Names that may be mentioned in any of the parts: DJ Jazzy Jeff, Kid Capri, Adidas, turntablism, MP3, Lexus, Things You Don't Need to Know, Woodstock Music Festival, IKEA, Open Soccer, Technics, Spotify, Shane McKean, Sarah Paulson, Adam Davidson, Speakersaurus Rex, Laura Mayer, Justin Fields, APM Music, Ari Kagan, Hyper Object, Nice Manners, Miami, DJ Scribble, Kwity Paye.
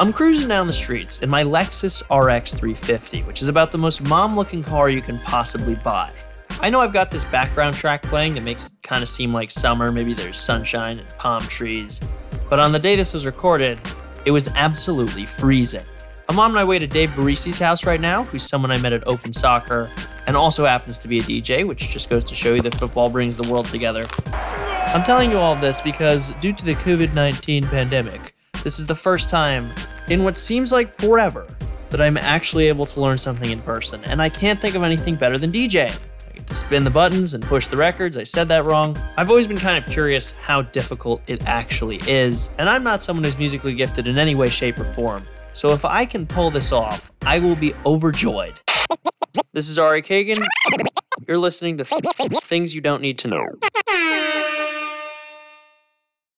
I'm cruising down the streets in my Lexus RX 350, which is about the most mom-looking car you can possibly buy. I know I've got this background track playing that makes it kind of seem like summer, maybe there's sunshine and palm trees, but on the day this was recorded, it was absolutely freezing. I'm on my way to Dave Barisi's house right now, who's someone I met at Open Soccer, and also happens to be a DJ, which just goes to show you that football brings the world together. I'm telling you all this because, due to the COVID-19 pandemic, this is the first time in what seems like forever that I'm actually able to learn something in person, and I can't think of anything better than DJing. I get to spin the buttons and push the records. I said that wrong. I've always been kind of curious how difficult it actually is, and I'm not someone who's musically gifted in any way, shape, or form. So if I can pull this off, I will be overjoyed. This is Ari Kagan. You're listening to Things You Don't Need to Know.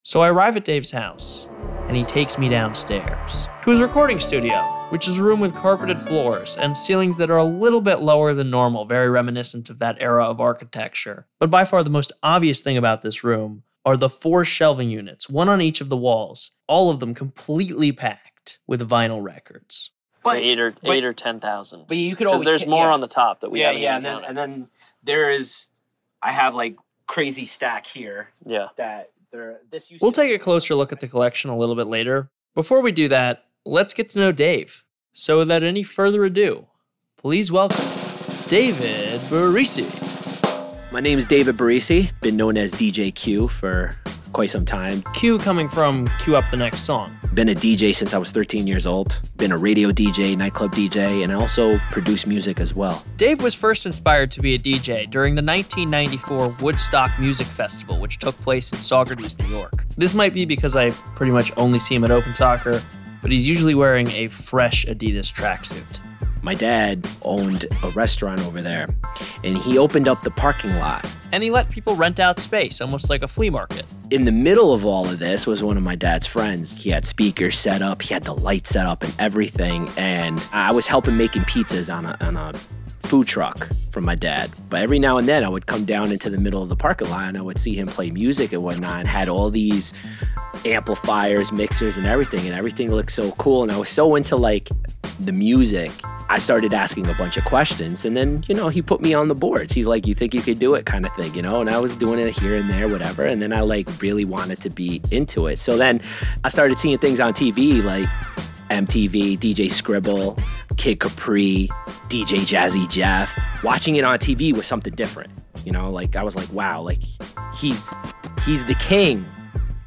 So I arrive at Dave's house, and he takes me downstairs to his recording studio, which is a room with carpeted floors and ceilings that are a little bit lower than normal, very reminiscent of that era of architecture. But by far the most obvious thing about this room are the 4 shelving units, one on each of the walls, all of them completely packed with vinyl records. But, 8,000 or 10,000. But you could always... Because there's more on the top that we haven't even counted. And then there is... I have, like, crazy stack here. Yeah. We'll take a closer look at the collection a little bit later. Before we do that, let's get to know Dave. So without any further ado, please welcome David Barisi. My name is David Barisi, been known as DJQ for quite some time. Q coming from Cue Up the Next Song. Been a DJ since I was 13 years old. Been a radio DJ, nightclub DJ, and I also produce music as well. Dave was first inspired to be a DJ during the 1994 Woodstock Music Festival, which took place in Saugerties, New York. This might be because I pretty much only see him at Open Soccer, but he's usually wearing a fresh Adidas tracksuit. My dad owned a restaurant over there, and he opened up the parking lot. And he let people rent out space, almost like a flea market. In the middle of all of this was one of my dad's friends. He had speakers set up, he had the lights set up and everything, and I was helping making pizzas on a food truck from my dad. But every now and then I would come down into the middle of the parking lot and I would see him play music and whatnot, and had all these amplifiers, mixers, and everything looked so cool. And I was so into, like, the music, I started asking a bunch of questions, and then, you know, he put me on the boards. He's like, you think you could do it, kind of thing, you know? And I was doing it here and there, whatever, and then I, like, really wanted to be into it. So then I started seeing things on TV, like MTV, DJ Scribble, Kid Capri, DJ Jazzy Jeff. Watching it on TV was something different, you know? Like, I was like, wow, like, he's the king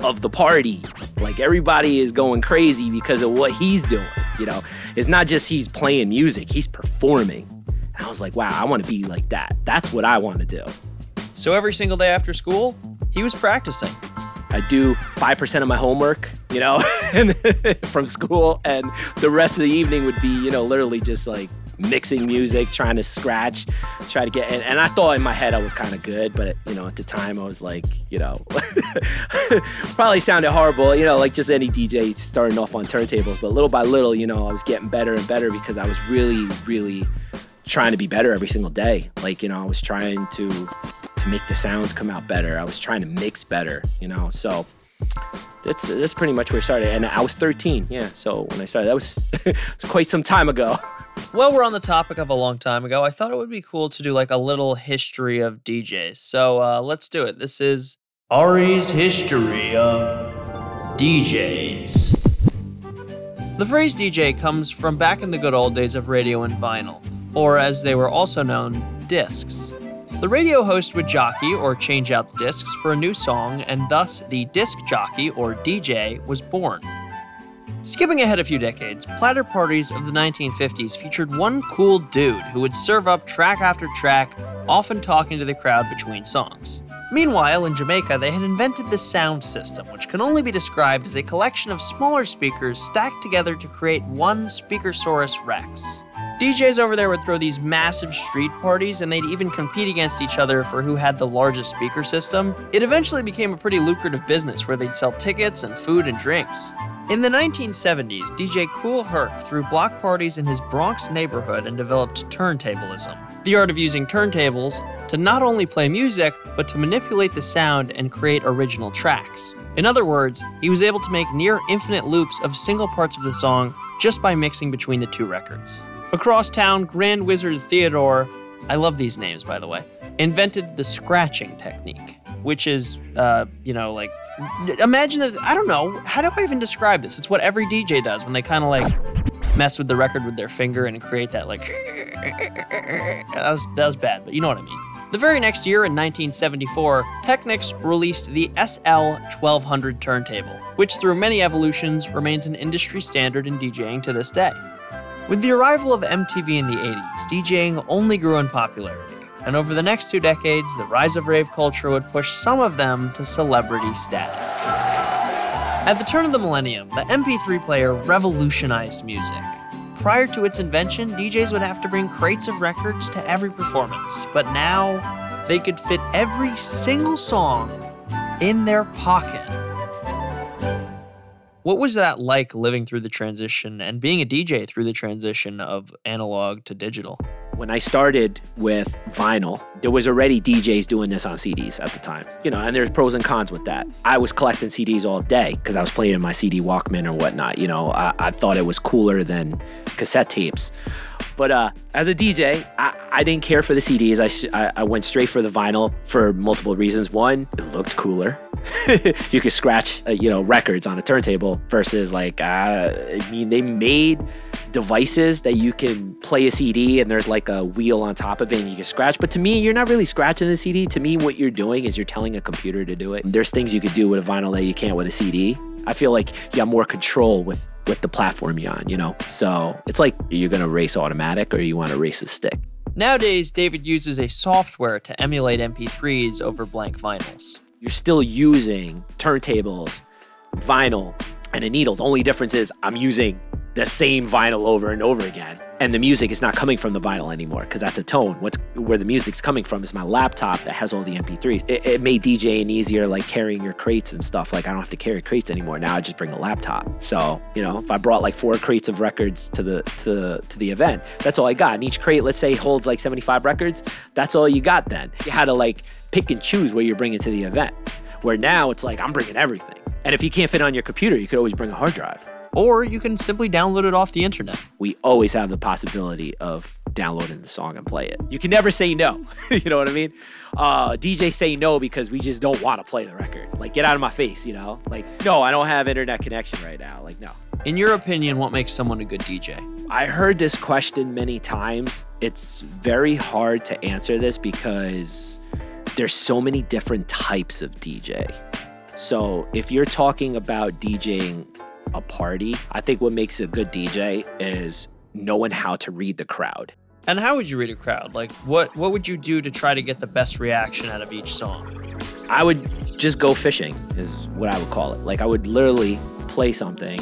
of the party. Like, everybody is going crazy because of what he's doing, you know? It's not just he's playing music, he's performing. And I was like, wow, I want to be like that. That's what I want to do. So every single day after school, he was practicing. I do 5% of my homework, you know, from school, and the rest of the evening would be, you know, literally just like mixing music, trying to scratch, try to get, and I thought in my head I was kind of good, but, you know, at the time I was like, you know, probably sounded horrible, you know, like just any DJ starting off on turntables, but little by little, you know, I was getting better and better because I was really, really trying to be better every single day. Like, you know, I was trying to make the sounds come out better. I was trying to mix better, you know, so that's pretty much where it started. And I was 13, yeah, so when I started, that was, it was quite some time ago. Well, we're on the topic of a long time ago. I thought it would be cool to do like a little history of DJs, so let's do it. This is Ari's History of DJs. The phrase DJ comes from back in the good old days of radio and vinyl, or as they were also known, discs. The radio host would jockey or change out the discs for a new song, and thus the disc jockey or DJ was born. Skipping ahead a few decades, platter parties of the 1950s featured one cool dude who would serve up track after track, often talking to the crowd between songs. Meanwhile, in Jamaica, they had invented the sound system, which can only be described as a collection of smaller speakers stacked together to create one Speakersaurus Rex. DJs over there would throw these massive street parties, and they'd even compete against each other for who had the largest speaker system. It eventually became a pretty lucrative business where they'd sell tickets and food and drinks. In the 1970s, DJ Cool Herc threw block parties in his Bronx neighborhood and developed turntablism, the art of using turntables to not only play music, but to manipulate the sound and create original tracks. In other words, he was able to make near infinite loops of single parts of the song just by mixing between the two records. Across town, Grand Wizard Theodore, I love these names by the way, invented the scratching technique, which is, imagine that, I don't know, how do I even describe this? It's what every DJ does when they kind of mess with the record with their finger and create that that was bad, but you know what I mean. The very next year, in 1974, Technics released the SL-1200 turntable, which through many evolutions remains an industry standard in DJing to this day. With the arrival of MTV in the 80s, DJing only grew in popularity, and over the next two decades, the rise of rave culture would push some of them to celebrity status. At the turn of the millennium, the MP3 player revolutionized music. Prior to its invention, DJs would have to bring crates of records to every performance, but now they could fit every single song in their pocket. What was that like, living through the transition and being a DJ through the transition of analog to digital? When I started with vinyl, there was already DJs doing this on CDs at the time. And there's pros and cons with that. I was collecting CDs all day because I was playing in my CD Walkman or whatnot. I thought it was cooler than cassette tapes. But as a DJ, I didn't care for the CDs. I went straight for the vinyl for multiple reasons. One, it looked cooler. You could scratch, records on a turntable versus they made devices that you can play a CD and there's a wheel on top of it and you can scratch. But to me, you're not really scratching the CD. To me, what you're doing is you're telling a computer to do it. There's things you could do with a vinyl that you can't with a CD. I feel like you have more control with the platform you're on, So it's you're going to race automatic or you want to race a stick. Nowadays, David uses a software to emulate MP3s over blank vinyls. You're still using turntables, vinyl, and a needle. The only difference is I'm using the same vinyl over and over again. And the music is not coming from the vinyl anymore because that's a tone. Where the music's coming from is my laptop that has all the MP3s. It made DJing easier, carrying your crates and stuff. I don't have to carry crates anymore. Now I just bring a laptop. So, if I brought 4 crates of records to the event, that's all I got. And each crate, let's say, holds 75 records. That's all you got then. You had to pick and choose what you're bringing to the event. Where now it's I'm bringing everything. And if you can't fit on your computer, you could always bring a hard drive. Or you can simply download it off the internet. We always have the possibility of downloading the song and play it. You can never say no, you know what I mean? DJs say no because we just don't want to play the record. Get out of my face, no, I don't have internet connection right now, no. In your opinion, what makes someone a good DJ? I heard this question many times. It's very hard to answer this because there's so many different types of DJ. So if you're talking about DJing a party, I think what makes a good DJ is knowing how to read the crowd. And how would you read a crowd? What would you do to try to get the best reaction out of each song? I would just go fishing is what I would call it. I would literally play something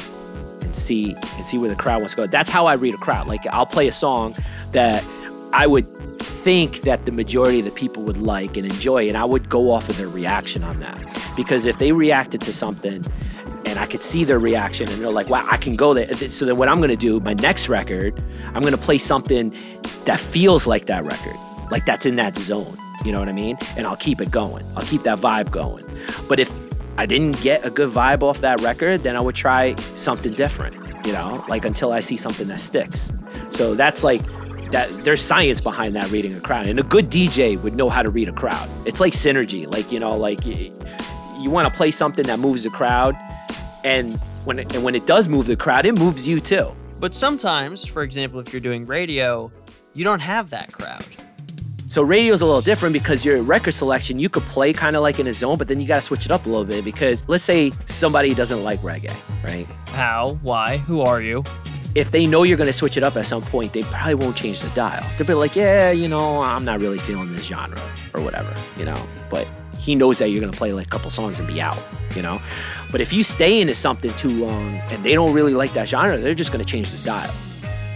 and see where the crowd wants to go. That's how I read a crowd. I'll play a song that I would think that the majority of the people would like and enjoy, and I would go off of their reaction on that. Because if they reacted to something and I could see their reaction and they're like, wow, I can go there. So then what I'm going to do, my next record, I'm going to play something that feels like that record, like that's in that zone, you know what I mean? And I'll keep it going. I'll keep that vibe going. But if I didn't get a good vibe off that record, then I would try something different, until I see something that sticks. So that's that there's science behind that, reading a crowd. And a good DJ would know how to read a crowd. It's like synergy, you want to play something that moves the crowd. And when it does move the crowd, it moves you too. But sometimes, for example, if you're doing radio, you don't have that crowd. So radio's a little different because your record selection, you could play kind of in a zone, but then you got to switch it up a little bit because let's say somebody doesn't like reggae, right? How? Why? Who are you? If they know you're going to switch it up at some point, they probably won't change the dial. They'll be like, yeah, I'm not really feeling this genre or whatever, but he knows that you're going to play a couple songs and be out, But if you stay into something too long and they don't really like that genre, they're just going to change the dial.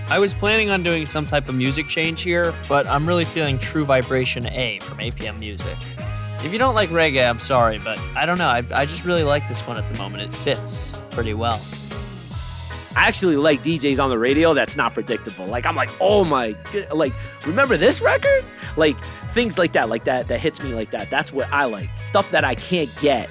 I was planning on doing some type of music change here, but I'm really feeling True Vibration A from APM Music. If you don't like reggae, I'm sorry, but I don't know. I just really like this one at the moment. It fits pretty well. I actually like DJs on the radio that's not predictable. I'm like, oh my God, remember this record? Things like that hits me like that. That's what I like. Stuff that I can't get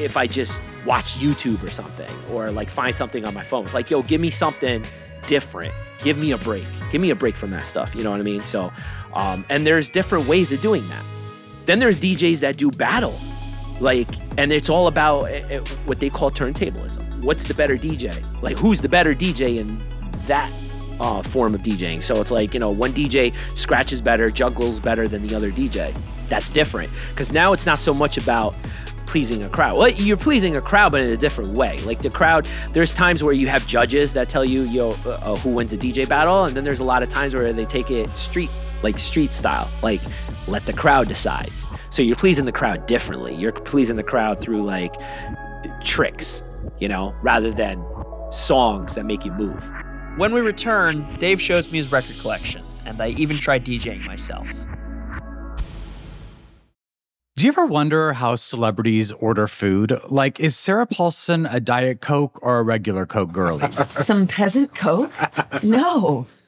if I just watch YouTube or something, or like find something on my phone. It's like, yo, give me something different. Give me a break. Give me a break from that stuff. You know what I mean? So, and there's different ways of doing that. Then there's DJs that do battle. Like, and it's all about what they call turntablism. What's the better DJ? Like, who's the better DJ in that form of DJing? So it's like, you know, one DJ scratches better, juggles better than the other DJ. That's different. Because now it's not so much about pleasing a crowd. Well, you're pleasing a crowd, but in a different way. Like the crowd, there's times where you have judges that tell you, yo, who wins a DJ battle. And then there's a lot of times where they take it street style. Like, let the crowd decide. So you're pleasing the crowd differently. You're pleasing the crowd through like tricks, you know, rather than songs that make you move. When we return, Dave shows me his record collection, and I even tried DJing myself. Do you ever wonder how celebrities order food? Like, is Sarah Paulson a Diet Coke or a regular Coke girlie? Some peasant Coke? No.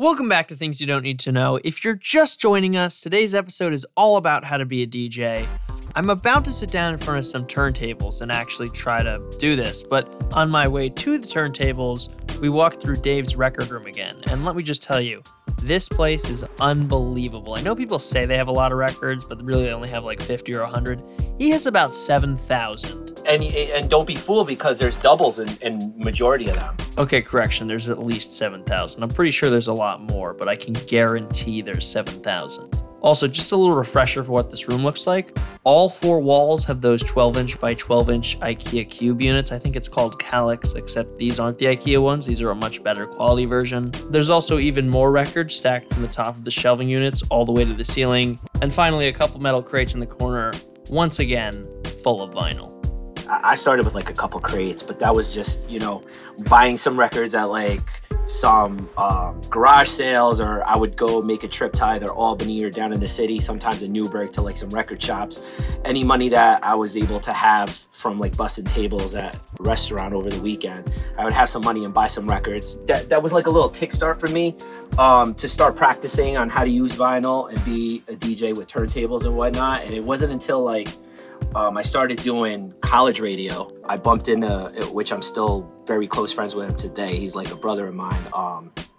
Welcome back to Things You Don't Need to Know. If you're just joining us, today's episode is all about how to be a DJ. I'm about to sit down in front of some turntables and actually try to do this, but on my way to the turntables, we walked through Dave's record room again. And let me just tell you, this place is unbelievable. I know people say they have a lot of records, but really they only have like 50 or 100. He has about 7,000. And don't be fooled because there's doubles in majority of them. Okay, correction. There's at least 7,000. I'm pretty sure there's a lot more, but I can guarantee there's 7,000. Also, just a little refresher for what this room looks like. All four walls have those 12-inch by 12-inch IKEA cube units. I think it's called Kallax, except these aren't the IKEA ones. These are a much better quality version. There's also even more records stacked from the top of the shelving units all the way to the ceiling. And finally, a couple metal crates in the corner, once again, full of vinyl. I started with like a couple crates, but that was just, you know, buying some records at like some garage sales, or I would go make a trip to either Albany or down in the city, sometimes in Newburgh, to like some record shops. Any money that I was able to have from like bussing tables at a restaurant over the weekend, I would have some money and buy some records. That was like a little kickstart for me to start practicing on how to use vinyl and be a DJ with turntables and whatnot. And it wasn't until like I started doing college radio. I bumped into, which I'm still very close friends with him today. He's like a brother of mine,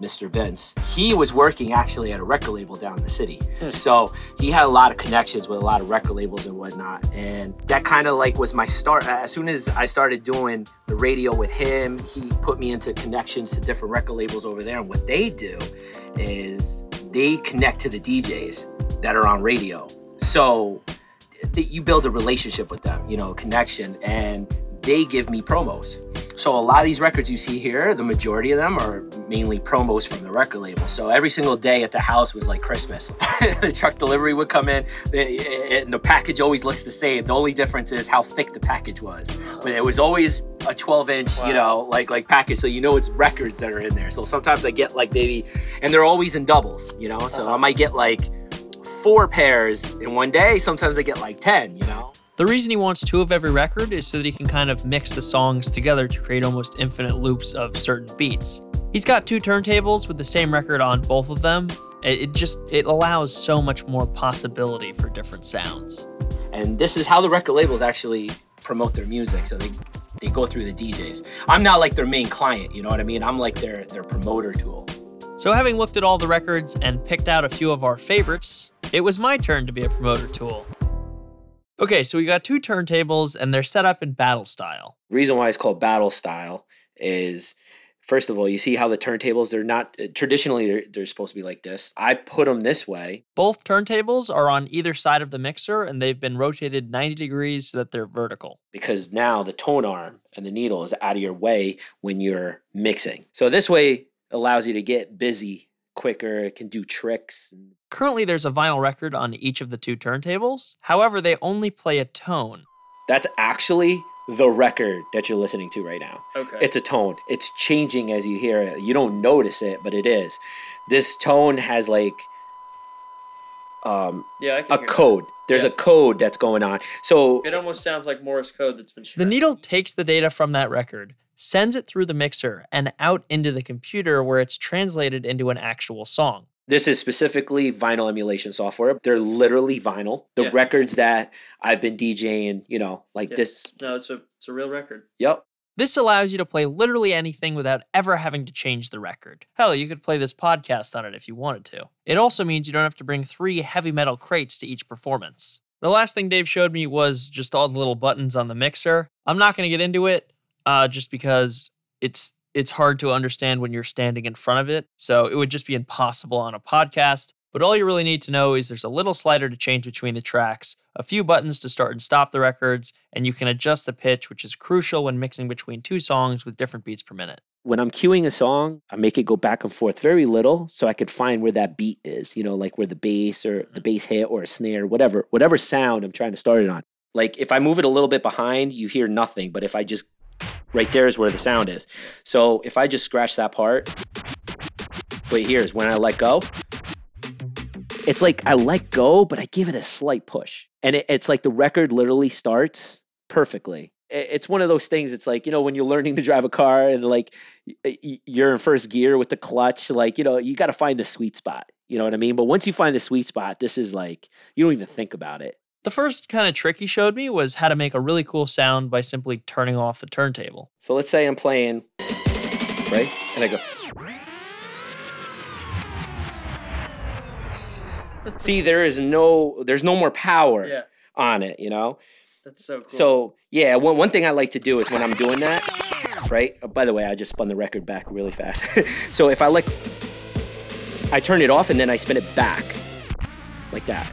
Mr. Vince. He was working actually at a record label down in the city. So he had a lot of connections with a lot of record labels and whatnot. And that kind of like was my start. As soon as I started doing the radio with him, he put me into connections to different record labels over there. And what they do is they connect to the DJs that are on radio. So you build a relationship with them, you know, a connection, and they give me promos. So a lot of these records you see here, the majority of them are mainly promos from the record label. So every single day at the house was like Christmas. The truck delivery would come in, and the package always looks the same. The only difference is how thick the package was. But it was always a 12-inch, wow, you know, like package. So you know it's records that are in there. So sometimes I get like maybe, and they're always in doubles, you know. So I might get like 4 pairs in one day. Sometimes I get like 10, you know? The reason he wants 2 of every record is so that he can kind of mix the songs together to create almost infinite loops of certain beats. He's got 2 turntables with the same record on both of them. It allows so much more possibility for different sounds. And this is how the record labels actually promote their music. So they go through the DJs. I'm not like their main client, you know what I mean? I'm like their promoter tool. So having looked at all the records and picked out a few of our favorites, it was my turn to be a promoter tool. Okay, so we got 2 turntables, and they're set up in battle style. The reason why it's called battle style is, first of all, you see how the turntables, they're not, traditionally they're supposed to be like this. I put them this way. Both turntables are on either side of the mixer, and they've been rotated 90 degrees so that they're vertical. Because now the tone arm and the needle is out of your way when you're mixing. So this way allows you to get busy quicker, it can do tricks. Currently, there's a vinyl record on each of the 2 turntables. However, they only play a tone. That's actually the record that you're listening to right now. Okay. It's a tone. It's changing as you hear it. You don't notice it, but it is. This tone has like a code. There's a code that's going on. So it almost sounds like Morse code that's been stretched. The needle takes the data from that record, sends it through the mixer, and out into the computer where it's translated into an actual song. This is specifically vinyl emulation software. They're literally vinyl. The records that I've been DJing, you know, like this. No, it's a real record. Yep. This allows you to play literally anything without ever having to change the record. Hell, you could play this podcast on it if you wanted to. It also means you don't have to bring 3 heavy metal crates to each performance. The last thing Dave showed me was just all the little buttons on the mixer. I'm not going to get into it just because it's hard to understand when you're standing in front of it, so it would just be impossible on a podcast. But all you really need to know is there's a little slider to change between the tracks, a few buttons to start and stop the records, and you can adjust the pitch, which is crucial when mixing between 2 songs with different beats per minute. When I'm cueing a song, I make it go back and forth very little so I can find where that beat is, you know, like where the bass or the bass hit or a snare, whatever sound I'm trying to start it on. Like if I move it a little bit behind, you hear nothing, but if I just, right there is where the sound is. So if I just scratch that part, wait, here's when I let go. It's like I let go, but I give it a slight push. And it's like the record literally starts perfectly. It's one of those things. It's like, you know, when you're learning to drive a car and like you're in first gear with the clutch, like, you know, you got to find the sweet spot. You know what I mean? But once you find the sweet spot, this is like, you don't even think about it. The first kind of trick he showed me was how to make a really cool sound by simply turning off the turntable. So let's say I'm playing, right? And I go. See, there's no more power on it, you know? That's so cool. So, yeah, one thing I like to do is when I'm doing that, right? Oh, by the way, I just spun the record back really fast. So if I like, I turn it off and then I spin it back like that.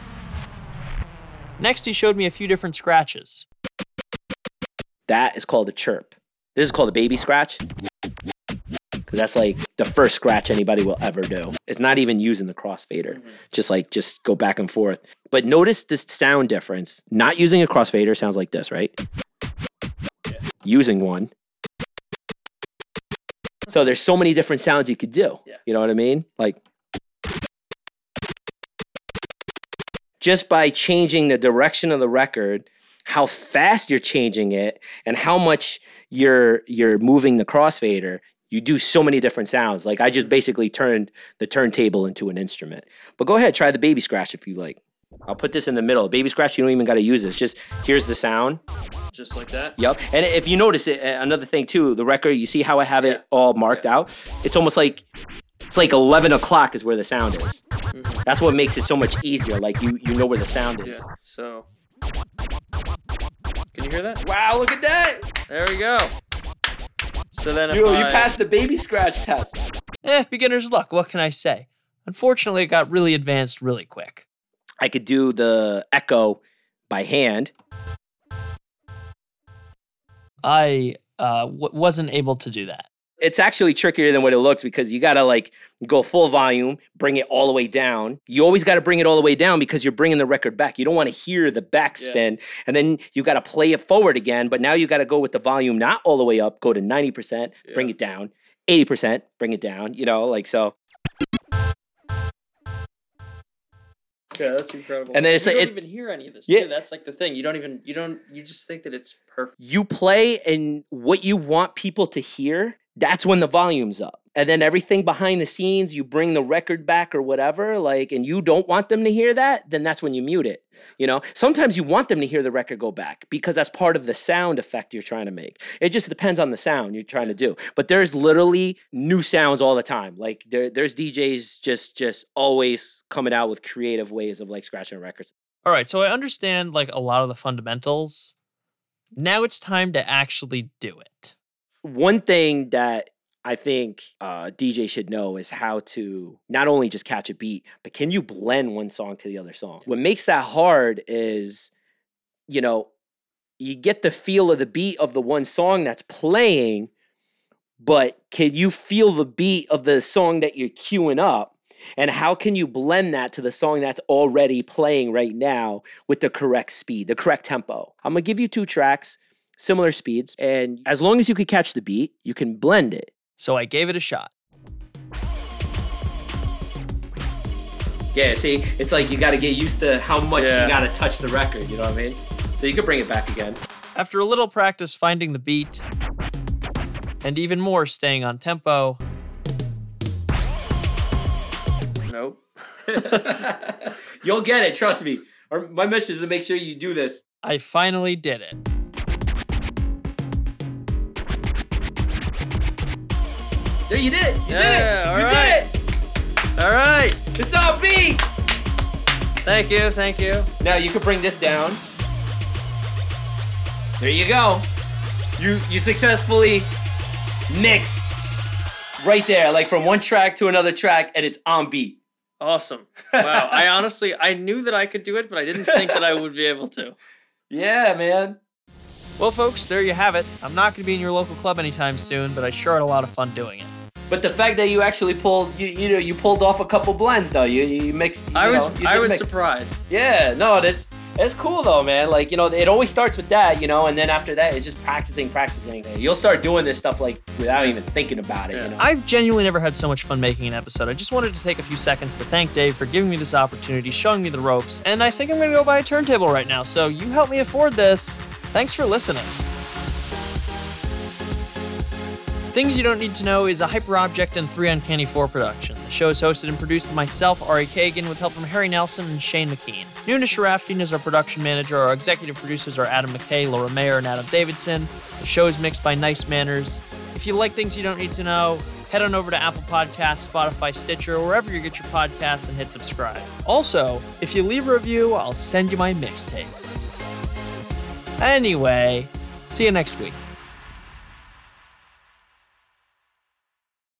Next, he showed me a few different scratches. That is called a chirp. This is called a baby scratch. Because that's like the first scratch anybody will ever do. It's not even using the crossfader. Mm-hmm. Just go back and forth. But notice this sound difference. Not using a crossfader sounds like this, right? Yeah. Using one. So there's so many different sounds you could do. Yeah. You know what I mean? Like, just by changing the direction of the record, how fast you're changing it, and how much you're moving the crossfader, you do so many different sounds. Like I just basically turned the turntable into an instrument. But go ahead, try the baby scratch if you like. I'll put this in the middle. Baby scratch, you don't even got to use this. Just here's the sound. Just like that? Yep. And if you notice it, another thing too, the record, you see how I have it all marked out? It's almost like, it's like 11 o'clock is where the sound is. Mm-hmm. That's what makes it so much easier. Like you know where the sound is. Yeah, so. Can you hear that? Wow, look at that. There we go. So then you passed the baby scratch test. Beginner's luck, what can I say? Unfortunately, it got really advanced really quick. I could do the echo by hand. I wasn't able to do that. It's actually trickier than what it looks because you got to like go full volume, bring it all the way down. You always got to bring it all the way down because you're bringing the record back. You don't want to hear the backspin. Yeah. And then you got to play it forward again. But now you got to go with the volume not all the way up, go to 90%, bring it down, 80%, bring it down, you know, like so. Yeah, that's incredible. And then it's like you don't even hear any of this. Yeah, that's like the thing. You just think that it's perfect. You play and what you want people to hear, that's when the volume's up. And then everything behind the scenes, you bring the record back or whatever, like, and you don't want them to hear that, then that's when you mute it. You know, sometimes you want them to hear the record go back because that's part of the sound effect you're trying to make. It just depends on the sound you're trying to do. But there's literally new sounds all the time. Like there's DJs just always coming out with creative ways of like scratching records. All right, so I understand like a lot of the fundamentals. Now it's time to actually do it. One thing that I think DJ should know is how to not only just catch a beat, but can you blend one song to the other song? What makes that hard is, you know, you get the feel of the beat of the one song that's playing, but can you feel the beat of the song that you're queuing up? And how can you blend that to the song that's already playing right now with the correct speed, the correct tempo? I'm gonna give you 2 tracks. similar speeds. And as long as you could catch the beat, you can blend it. So I gave it a shot. Yeah, see, it's like you got to get used to how much you got to touch the record, you know what I mean? So you could bring it back again. After a little practice finding the beat, and even more staying on tempo. Nope. You'll get it, trust me. My mission is to make sure you do this. I finally did it. There, you did it. You did it. All right. It's on beat. Thank you. Now you can bring this down. There you go. You successfully mixed right there, like from one track to another track, and it's on beat. Awesome. Wow. I knew that I could do it, but I didn't think that I would be able to. Yeah, man. Well, folks, there you have it. I'm not going to be in your local club anytime soon, but I sure had a lot of fun doing it. But the fact that you actually pulled off a couple blends though. You mixed. I was surprised. Yeah, no, that's cool though, man. Like, you know, it always starts with that, you know, and then after that, it's just practicing. You'll start doing this stuff like without even thinking about it. Yeah. You know? I've genuinely never had so much fun making an episode. I just wanted to take a few seconds to thank Dave for giving me this opportunity, showing me the ropes, and I think I'm gonna go buy a turntable right now. So you helped me afford this. Thanks for listening. Things You Don't Need to Know is a Hyper Object and 3 Uncanny 4 production. The show is hosted and produced by myself, Ari Kagan, with help from Harry Nelson and Shane McKean. Nuna Sharafdeen is our production manager. Our executive producers are Adam McKay, Laura Mayer, and Adam Davidson. The show is mixed by Nice Manners. If you like Things You Don't Need to Know, head on over to Apple Podcasts, Spotify, Stitcher, wherever you get your podcasts, and hit subscribe. Also, if you leave a review, I'll send you my mixtape. Anyway, see you next week.